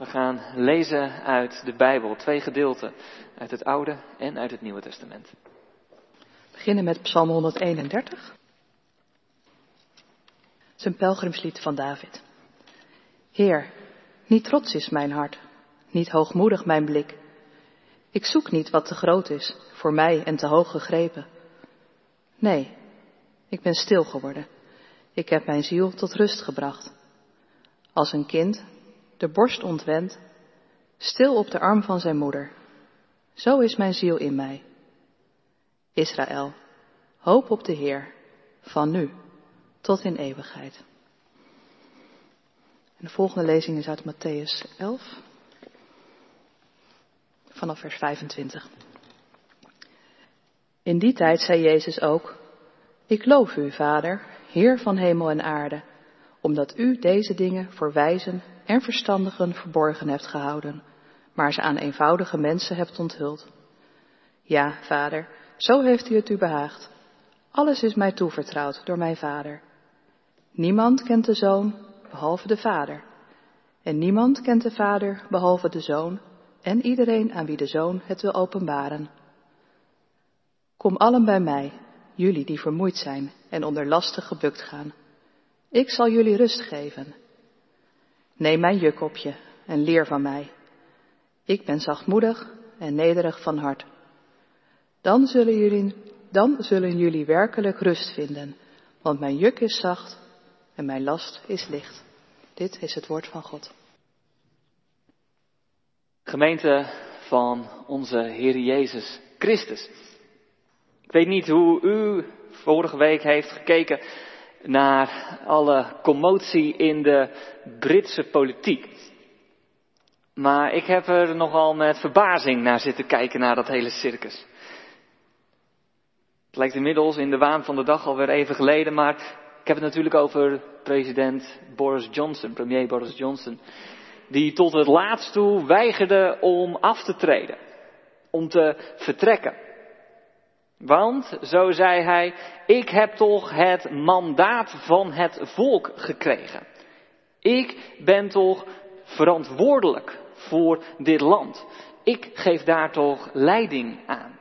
We gaan lezen uit de Bijbel, twee gedeelten uit het Oude en uit het Nieuwe Testament. We beginnen met Psalm 131. Het is een pelgrimslied van David. Heer, niet trots is mijn hart, niet hoogmoedig mijn blik. Ik zoek niet wat te groot is, voor mij en te hoog gegrepen. Nee, ik ben stil geworden. Ik heb mijn ziel tot rust gebracht. Als een kind, de borst ontwend, stil op de arm van zijn moeder. Zo is mijn ziel in mij. Israël, hoop op de Heer, van nu tot in eeuwigheid. En de volgende lezing is uit Matthäus 11, vanaf vers 25. In die tijd zei Jezus ook, ik loof u, Vader, Heer van hemel en aarde, omdat u deze dingen voor wijzen en verstandigen verborgen hebt gehouden, maar ze aan eenvoudige mensen hebt onthuld. Ja, Vader, zo heeft u het u behaagd. Alles is mij toevertrouwd door mijn Vader. Niemand kent de Zoon, behalve de Vader. En niemand kent de Vader, behalve de Zoon, en iedereen aan wie de Zoon het wil openbaren. Kom allen bij mij, jullie die vermoeid zijn en onder lasten gebukt gaan. Ik zal jullie rust geven. Neem mijn juk op je en leer van mij. Ik ben zachtmoedig en nederig van hart. Dan zullen jullie werkelijk rust vinden, want mijn juk is zacht en mijn last is licht. Dit is het woord van God. Gemeente van onze Heer Jezus Christus. Ik weet niet hoe u vorige week heeft gekeken naar alle commotie in de Britse politiek. Maar ik heb er nogal met verbazing naar zitten kijken, naar dat hele circus. Het lijkt inmiddels in de waan van de dag alweer even geleden, maar ik heb het natuurlijk over president Boris Johnson, premier Boris Johnson, die tot het laatst toe weigerde om af te treden, om te vertrekken. Want, zo zei hij, ik heb toch het mandaat van het volk gekregen. Ik ben toch verantwoordelijk voor dit land. Ik geef daar toch leiding aan.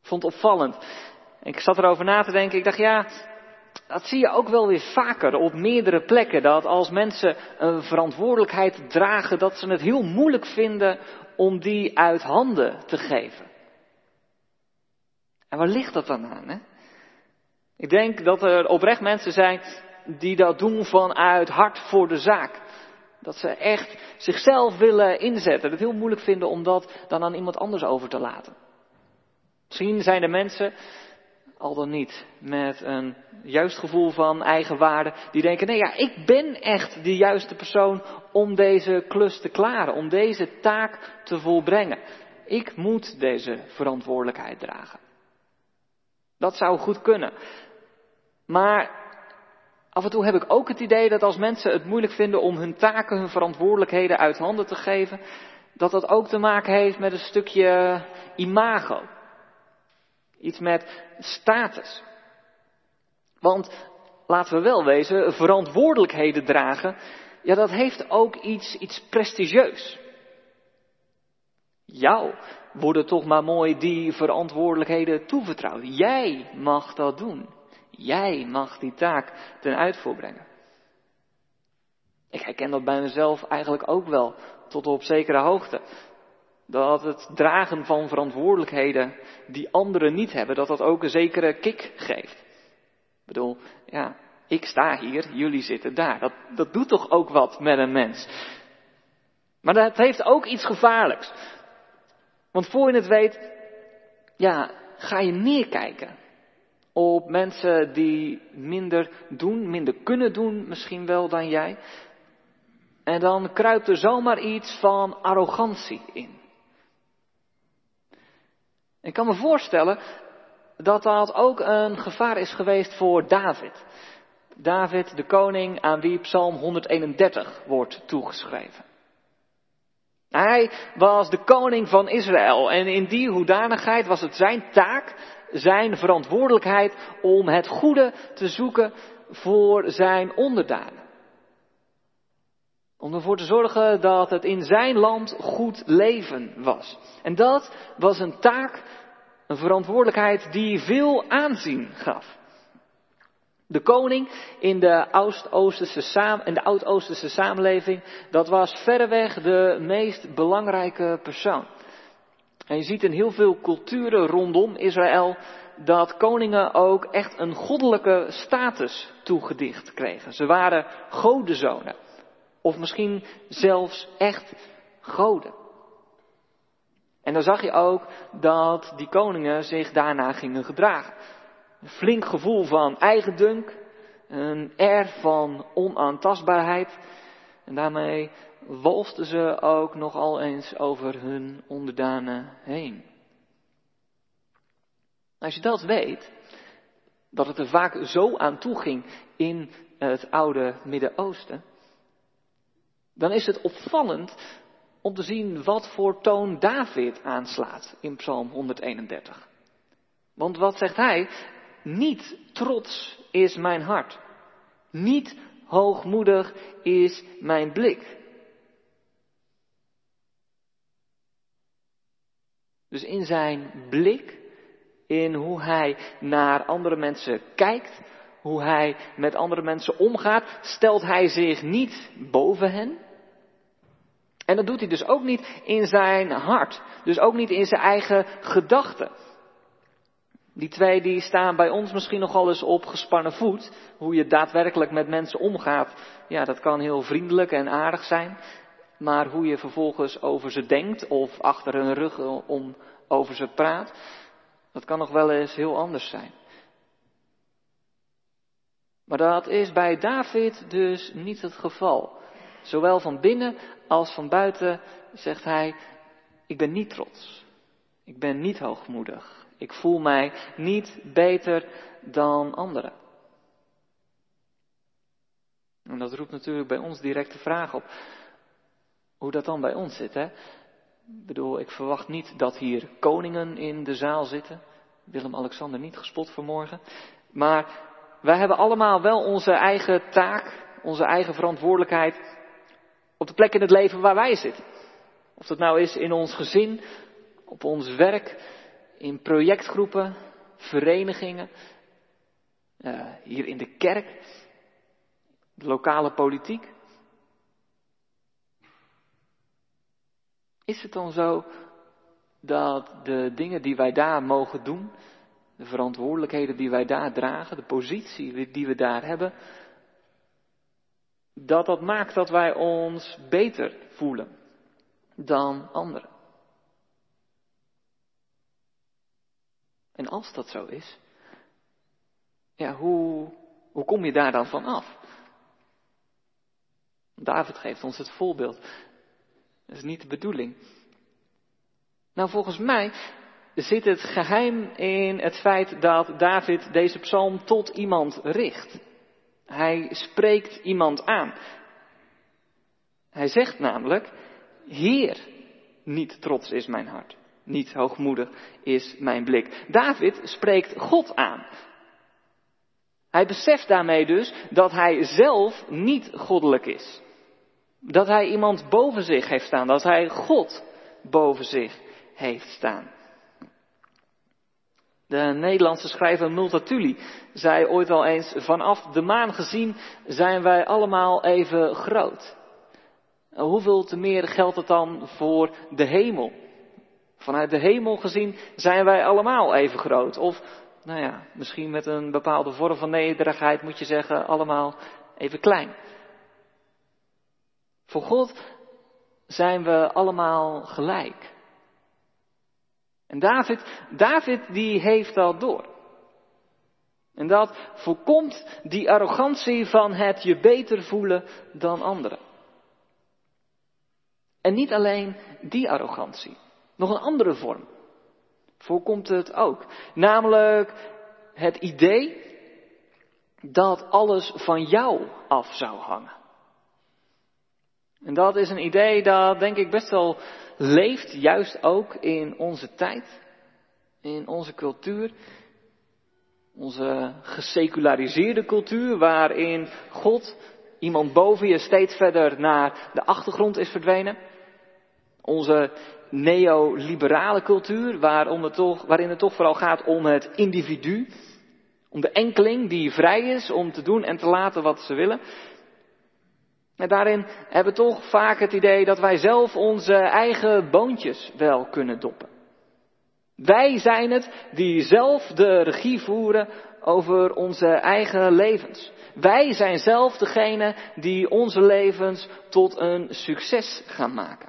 Ik vond het opvallend. Ik zat erover na te denken. Ik dacht, ja, dat zie je ook wel weer vaker op meerdere plekken. Dat als mensen een verantwoordelijkheid dragen, dat ze het heel moeilijk vinden om die uit handen te geven. En waar ligt dat dan aan, hè? Ik denk dat er oprecht mensen zijn die dat doen vanuit hart voor de zaak. Dat ze echt zichzelf willen inzetten. Dat het heel moeilijk vinden om dat dan aan iemand anders over te laten. Misschien zijn er mensen, al dan niet, met een juist gevoel van eigenwaarde, die denken, nee ja, ik ben echt de juiste persoon om deze klus te klaren, om deze taak te volbrengen. Ik moet deze verantwoordelijkheid dragen. Dat zou goed kunnen. Maar af en toe heb ik ook het idee dat als mensen het moeilijk vinden om hun taken, hun verantwoordelijkheden uit handen te geven, dat dat ook te maken heeft met een stukje imago. Iets met status. Want, laten we wel wezen, verantwoordelijkheden dragen, ja, dat heeft ook iets prestigieus. Jou worden toch maar mooi die verantwoordelijkheden toevertrouwd. Jij mag dat doen. Jij mag die taak ten uitvoer brengen. Ik herken dat bij mezelf eigenlijk ook wel, tot op zekere hoogte. Dat het dragen van verantwoordelijkheden die anderen niet hebben, dat dat ook een zekere kick geeft. Ik bedoel, ja, ik sta hier, jullie zitten daar. Dat doet toch ook wat met een mens. Maar dat heeft ook iets gevaarlijks. Want voor je het weet, ja, ga je neerkijken op mensen die minder doen, minder kunnen doen misschien wel dan jij. En dan kruipt er zomaar iets van arrogantie in. Ik kan me voorstellen dat dat ook een gevaar is geweest voor David. David, de koning aan wie Psalm 131 wordt toegeschreven. Hij was de koning van Israël en in die hoedanigheid was het zijn taak, zijn verantwoordelijkheid om het goede te zoeken voor zijn onderdanen. Om ervoor te zorgen dat het in zijn land goed leven was. En dat was een taak, een verantwoordelijkheid die veel aanzien gaf. De koning in de Oud-Oosterse samenleving, dat was verreweg de meest belangrijke persoon. En je ziet in heel veel culturen rondom Israël dat koningen ook echt een goddelijke status toegedicht kregen. Ze waren godenzonen. Of misschien zelfs echt goden. En dan zag je ook dat die koningen zich daarna gingen gedragen. Een flink gevoel van eigendunk. Een air van onaantastbaarheid. En daarmee walsten ze ook nogal eens over hun onderdanen heen. Als je dat weet, dat het er vaak zo aan toe ging in het oude Midden-Oosten, dan is het opvallend om te zien wat voor toon David aanslaat in Psalm 131. Want wat zegt hij? Niet trots is mijn hart. Niet hoogmoedig is mijn blik. Dus in zijn blik, in hoe hij naar andere mensen kijkt, hoe hij met andere mensen omgaat, stelt hij zich niet boven hen. En dat doet hij dus ook niet in zijn hart. Dus ook niet in zijn eigen gedachten. Die twee die staan bij ons misschien nogal eens op gespannen voet. Hoe je daadwerkelijk met mensen omgaat. Ja, dat kan heel vriendelijk en aardig zijn. Maar hoe je vervolgens over ze denkt of achter hun rug om over ze praat, dat kan nog wel eens heel anders zijn. Maar dat is bij David dus niet het geval. Zowel van binnen als van buiten zegt hij, ik ben niet trots. Ik ben niet hoogmoedig. Ik voel mij niet beter dan anderen. En dat roept natuurlijk bij ons direct de vraag op. Hoe dat dan bij ons zit, hè? Ik bedoel, ik verwacht niet dat hier koningen in de zaal zitten. Willem-Alexander niet gespot vanmorgen. Maar wij hebben allemaal wel onze eigen taak, onze eigen verantwoordelijkheid op de plek in het leven waar wij zitten. Of dat nou is in ons gezin, op ons werk, in projectgroepen, verenigingen, hier in de kerk, de lokale politiek. Is het dan zo dat de dingen die wij daar mogen doen, de verantwoordelijkheden die wij daar dragen, de positie die we daar hebben, dat maakt dat wij ons beter voelen dan anderen? En als dat zo is, ja, hoe kom je daar dan van af? David geeft ons het voorbeeld. Dat is niet de bedoeling. Nou, volgens mij zit het geheim in het feit dat David deze psalm tot iemand richt. Hij spreekt iemand aan. Hij zegt namelijk, Heer, niet trots is mijn hart. Niet hoogmoedig is mijn blik. David spreekt God aan. Hij beseft daarmee dus dat hij zelf niet goddelijk is. Dat hij iemand boven zich heeft staan. Dat hij God boven zich heeft staan. De Nederlandse schrijver Multatuli zei ooit al eens, vanaf de maan gezien zijn wij allemaal even groot. Hoeveel te meer geldt het dan voor de hemel? Vanuit de hemel gezien zijn wij allemaal even groot. Of, nou ja, misschien met een bepaalde vorm van nederigheid moet je zeggen, allemaal even klein. Voor God zijn we allemaal gelijk. En David die heeft dat door. En dat voorkomt die arrogantie van het je beter voelen dan anderen. En niet alleen die arrogantie. Nog een andere vorm voorkomt het ook. Namelijk het idee dat alles van jou af zou hangen. En dat is een idee dat denk ik best wel leeft, juist ook in onze tijd, in onze cultuur, onze geseculariseerde cultuur, waarin God iemand boven je steeds verder naar de achtergrond is verdwenen. Onze neoliberale cultuur, waarin het toch vooral gaat om het individu. Om de enkeling die vrij is om te doen en te laten wat ze willen. En daarin hebben we toch vaak het idee dat wij zelf onze eigen boontjes wel kunnen doppen. Wij zijn het die zelf de regie voeren over onze eigen levens. Wij zijn zelf degene die onze levens tot een succes gaan maken.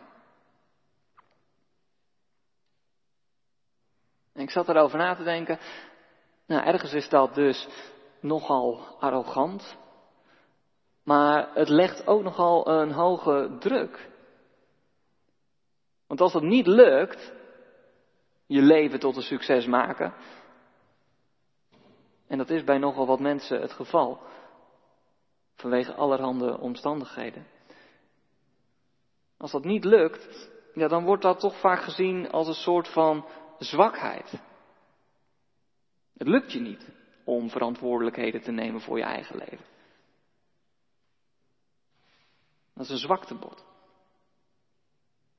En ik zat erover na te denken. Nou, ergens is dat dus nogal arrogant. Maar het legt ook nogal een hoge druk. Want als dat niet lukt, je leven tot een succes maken. En dat is bij nogal wat mensen het geval. Vanwege allerhande omstandigheden. Als dat niet lukt, ja, dan wordt dat toch vaak gezien als een soort van zwakheid. Het lukt je niet om verantwoordelijkheden te nemen voor je eigen leven. Dat is een zwaktebod.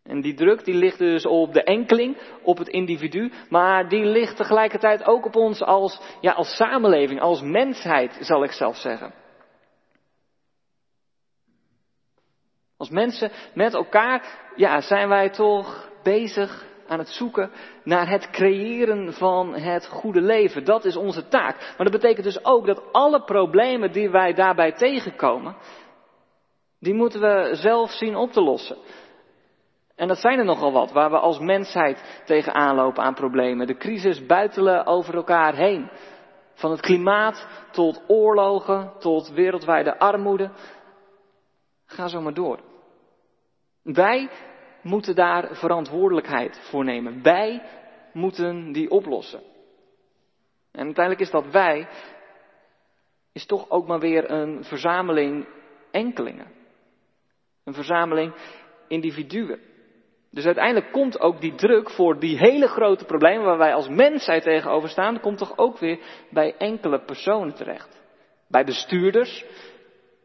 En die druk die ligt dus op de enkeling, op het individu. Maar die ligt tegelijkertijd ook op ons als samenleving, als mensheid zal ik zelf zeggen. Als mensen met elkaar zijn wij toch bezig aan het zoeken naar het creëren van het goede leven. Dat is onze taak. Maar dat betekent dus ook dat alle problemen die wij daarbij tegenkomen, die moeten we zelf zien op te lossen. En dat zijn er nogal wat, waar we als mensheid tegenaan lopen aan problemen. De crisis buitelen over elkaar heen. Van het klimaat tot oorlogen, tot wereldwijde armoede. Ga zo maar door. Wij moeten daar verantwoordelijkheid voor nemen. Wij moeten die oplossen. En uiteindelijk is dat wij, is toch ook maar weer een verzameling enkelingen. Een verzameling individuen. Dus uiteindelijk komt ook die druk voor die hele grote problemen waar wij als mensheid tegenover staan, komt toch ook weer bij enkele personen terecht. Bij bestuurders,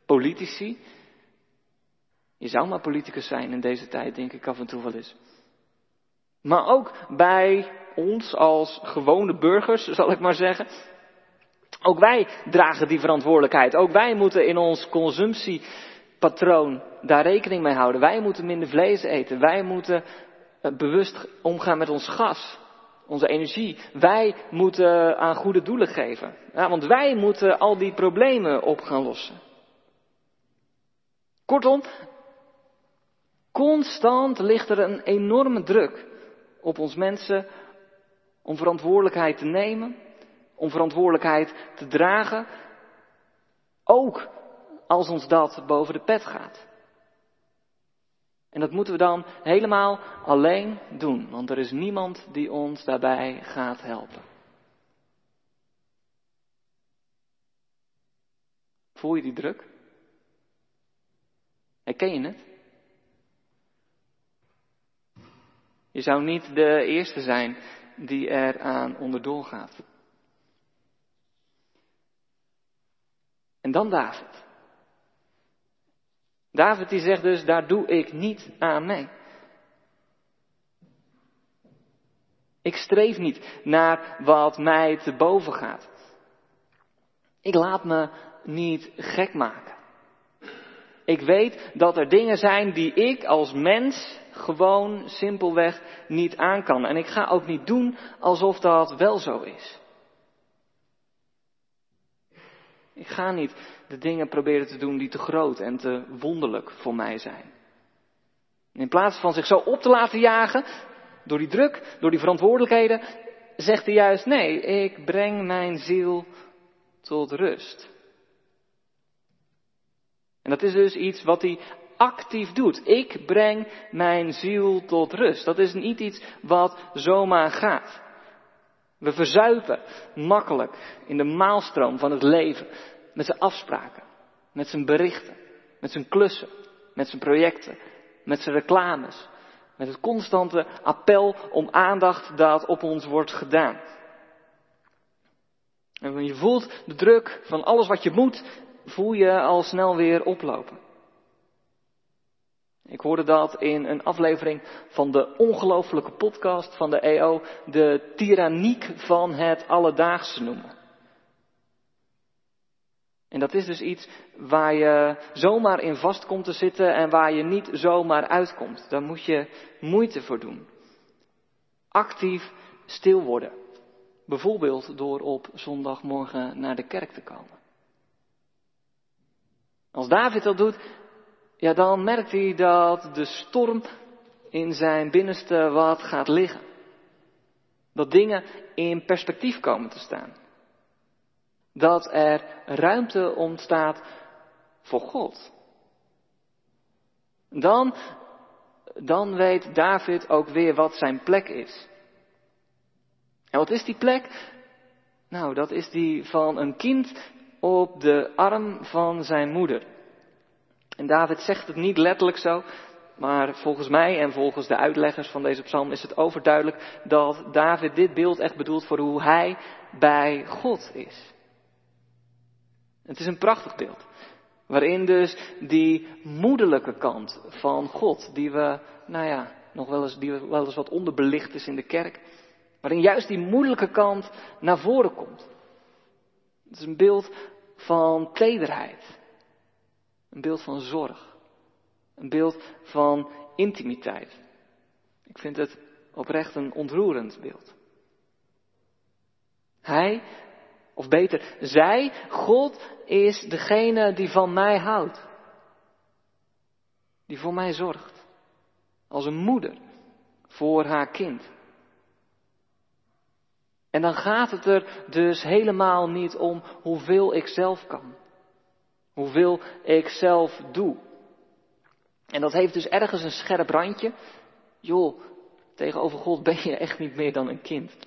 politici. Je zou maar politicus zijn in deze tijd, denk ik af en toe wel eens. Maar ook bij ons als gewone burgers, zal ik maar zeggen. Ook wij dragen die verantwoordelijkheid. Ook wij moeten in ons consumptiepatroon daar rekening mee houden. Wij moeten minder vlees eten. Wij moeten bewust omgaan met ons gas, onze energie. Wij moeten aan goede doelen geven. Ja, want wij moeten al die problemen op gaan lossen. Kortom, constant ligt er een enorme druk op ons mensen om verantwoordelijkheid te nemen, om verantwoordelijkheid te dragen, ook als ons dat boven de pet gaat. En dat moeten we dan helemaal alleen doen, want er is niemand die ons daarbij gaat helpen. Voel je die druk? Herken je het? Je zou niet de eerste zijn die eraan onderdoor gaat. En dan David. David die zegt dus, daar doe ik niet aan mee. Ik streef niet naar wat mij te boven gaat. Ik laat me niet gek maken. Ik weet dat er dingen zijn die ik als mens gewoon simpelweg niet aan kan. En ik ga ook niet doen alsof dat wel zo is. Ik ga niet de dingen proberen te doen die te groot en te wonderlijk voor mij zijn. En in plaats van zich zo op te laten jagen door die druk, door die verantwoordelijkheden, zegt hij juist nee, ik breng mijn ziel tot rust. En dat is dus iets wat hij actief doet. Ik breng mijn ziel tot rust. Dat is niet iets wat zomaar gaat. We verzuipen makkelijk in de maalstroom van het leven. Met zijn afspraken, met zijn berichten, met zijn klussen, met zijn projecten, met zijn reclames. Met het constante appel om aandacht dat op ons wordt gedaan. En je voelt de druk van alles wat je moet voel je al snel weer oplopen. Ik hoorde dat in een aflevering van de ongelooflijke podcast van de EO, de tiranniek van het alledaagse noemen. En dat is dus iets waar je zomaar in vast komt te zitten en waar je niet zomaar uitkomt. Daar moet je moeite voor doen. Actief stil worden. Bijvoorbeeld door op zondagmorgen naar de kerk te komen. Als David dat doet, ja, dan merkt hij dat de storm in zijn binnenste wat gaat liggen. Dat dingen in perspectief komen te staan. Dat er ruimte ontstaat voor God. Dan weet David ook weer wat zijn plek is. En wat is die plek? Nou, dat is die van een kind op de arm van zijn moeder. En David zegt het niet letterlijk zo, maar volgens mij en volgens de uitleggers van deze psalm is het overduidelijk dat David dit beeld echt bedoelt voor hoe hij bij God is. Het is een prachtig beeld, waarin dus die moederlijke kant van God, die we, nog wel eens wat onderbelicht is in de kerk, waarin juist die moederlijke kant naar voren komt. Het is een beeld van tederheid, een beeld van zorg, een beeld van intimiteit. Ik vind het oprecht een ontroerend beeld. Hij, of beter, zij, God is degene die van mij houdt. Die voor mij zorgt. Als een moeder voor haar kind. En dan gaat het er dus helemaal niet om hoeveel ik zelf kan. Hoeveel ik zelf doe. En dat heeft dus ergens een scherp randje. Joh, tegenover God ben je echt niet meer dan een kind.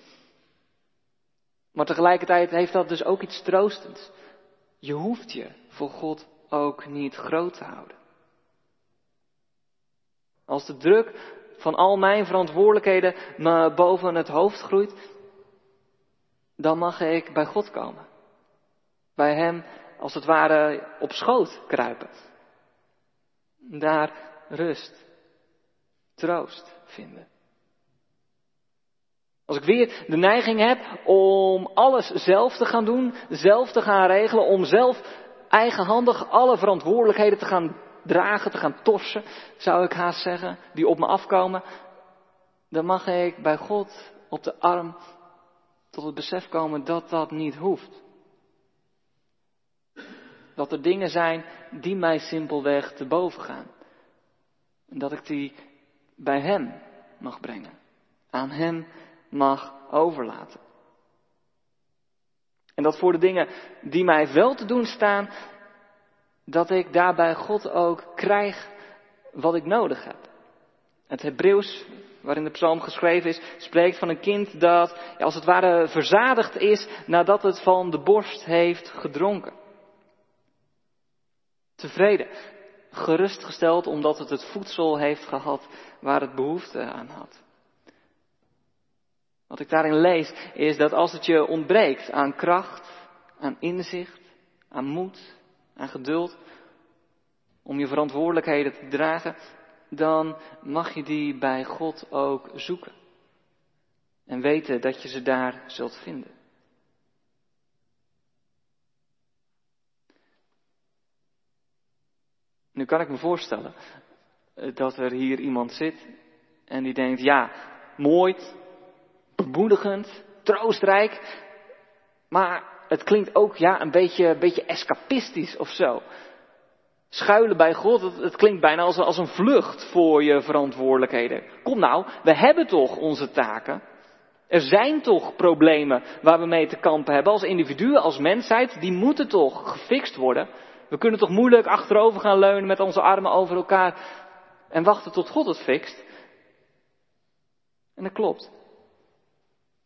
Maar tegelijkertijd heeft dat dus ook iets troostends. Je hoeft je voor God ook niet groot te houden. Als de druk van al mijn verantwoordelijkheden me boven het hoofd groeit, dan mag ik bij God komen. Bij Hem als het ware op schoot kruipen. Daar rust, troost vinden. Als ik weer de neiging heb om alles zelf te gaan doen, zelf te gaan regelen, om zelf eigenhandig alle verantwoordelijkheden te gaan dragen, te gaan torsen, zou ik haast zeggen, die op me afkomen, dan mag ik bij God op de arm tot het besef komen dat dat niet hoeft. Dat er dingen zijn die mij simpelweg te boven gaan. En dat ik die bij Hem mag brengen, aan Hem mag overlaten. En dat voor de dingen die mij wel te doen staan, dat ik daarbij God ook krijg wat ik nodig heb. Het Hebreeuws, waarin de psalm geschreven is, spreekt van een kind dat als het ware verzadigd is nadat het van de borst heeft gedronken. Tevreden, gerustgesteld omdat het voedsel heeft gehad waar het behoefte aan had. Wat ik daarin lees is dat als het je ontbreekt aan kracht, aan inzicht, aan moed, aan geduld, om je verantwoordelijkheden te dragen, dan mag je die bij God ook zoeken. En weten dat je ze daar zult vinden. Nu kan ik me voorstellen dat er hier iemand zit en die denkt, ja, mooi, bemoedigend, troostrijk, maar het klinkt ook een beetje escapistisch of zo. Schuilen bij God, het klinkt bijna als een vlucht voor je verantwoordelijkheden. Kom nou, we hebben toch onze taken. Er zijn toch problemen waar we mee te kampen hebben als individu, als mensheid. Die moeten toch gefixt worden. We kunnen toch moeilijk achterover gaan leunen met onze armen over elkaar en wachten tot God het fixt. En dat klopt.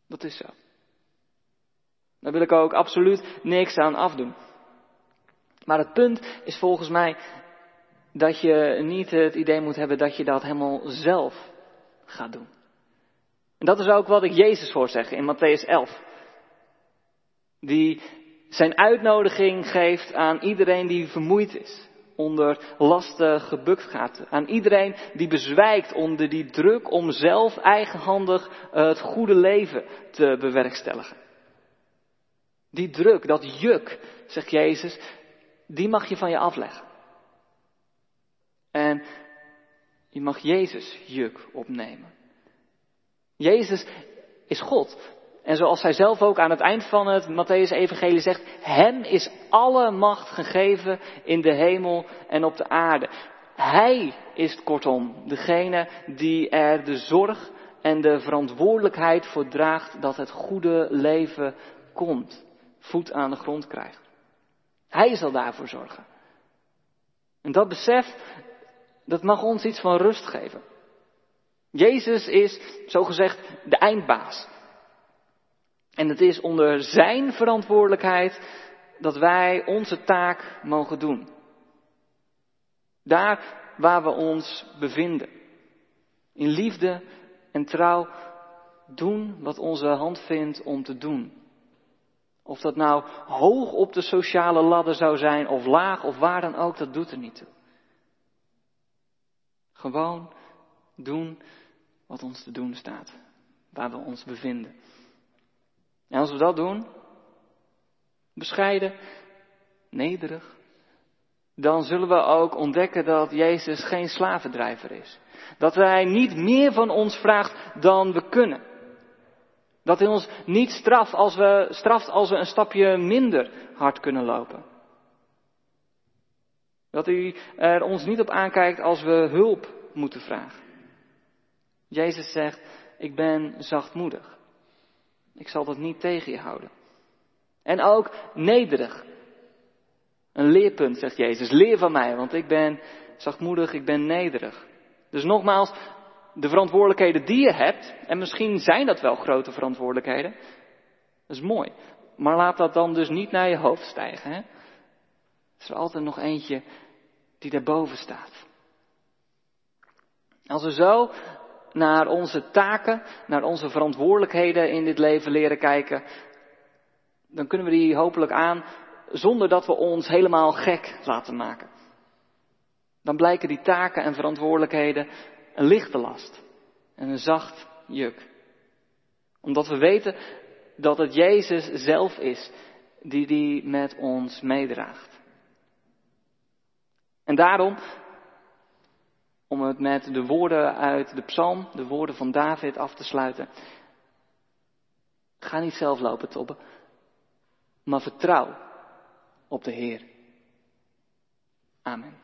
Dat is zo. Daar wil ik ook absoluut niks aan afdoen. Maar het punt is volgens mij dat je niet het idee moet hebben dat je dat helemaal zelf gaat doen. En dat is ook wat ik Jezus hoor zeggen in Matthäus 11. Die zijn uitnodiging geeft aan iedereen die vermoeid is, onder lasten gebukt gaat. Aan iedereen die bezwijkt onder die druk om zelf eigenhandig het goede leven te bewerkstelligen. Die druk, dat juk, zegt Jezus, die mag je van je afleggen. En je mag Jezus juk opnemen. Jezus is God. En zoals hij zelf ook aan het eind van het Mattheüs-evangelie zegt, hem is alle macht gegeven in de hemel en op de aarde. Hij is kortom degene die er de zorg en de verantwoordelijkheid voor draagt dat het goede leven komt, voet aan de grond krijgt. Hij zal daarvoor zorgen. En dat besef, dat mag ons iets van rust geven. Jezus is, zogezegd, de eindbaas. En het is onder zijn verantwoordelijkheid dat wij onze taak mogen doen. Daar waar we ons bevinden. In liefde en trouw doen wat onze hand vindt om te doen. Of dat nou hoog op de sociale ladder zou zijn of laag of waar dan ook, dat doet er niet toe. Gewoon doen wat ons te doen staat. Waar we ons bevinden. En als we dat doen, bescheiden, nederig, dan zullen we ook ontdekken dat Jezus geen slavendrijver is. Dat hij niet meer van ons vraagt dan we kunnen. Dat hij ons niet straft als we een stapje minder hard kunnen lopen. Dat hij er ons niet op aankijkt als we hulp moeten vragen. Jezus zegt, ik ben zachtmoedig. Ik zal dat niet tegen je houden. En ook nederig. Een leerpunt, zegt Jezus. Leer van mij, want ik ben zachtmoedig, ik ben nederig. Dus nogmaals, de verantwoordelijkheden die je hebt, en misschien zijn dat wel grote verantwoordelijkheden, dat is mooi. Maar laat dat dan dus niet naar je hoofd stijgen. Hè? Er is er altijd nog eentje die daarboven staat. Als we zo naar onze taken, naar onze verantwoordelijkheden in dit leven leren kijken, dan kunnen we die hopelijk aan zonder dat we ons helemaal gek laten maken. Dan blijken die taken en verantwoordelijkheden een lichte last en een zacht juk. Omdat we weten dat het Jezus zelf is die met ons meedraagt. En daarom, om het met de woorden uit de psalm, de woorden van David af te sluiten. Ga niet zelf lopen tobben, maar vertrouw op de Heer. Amen.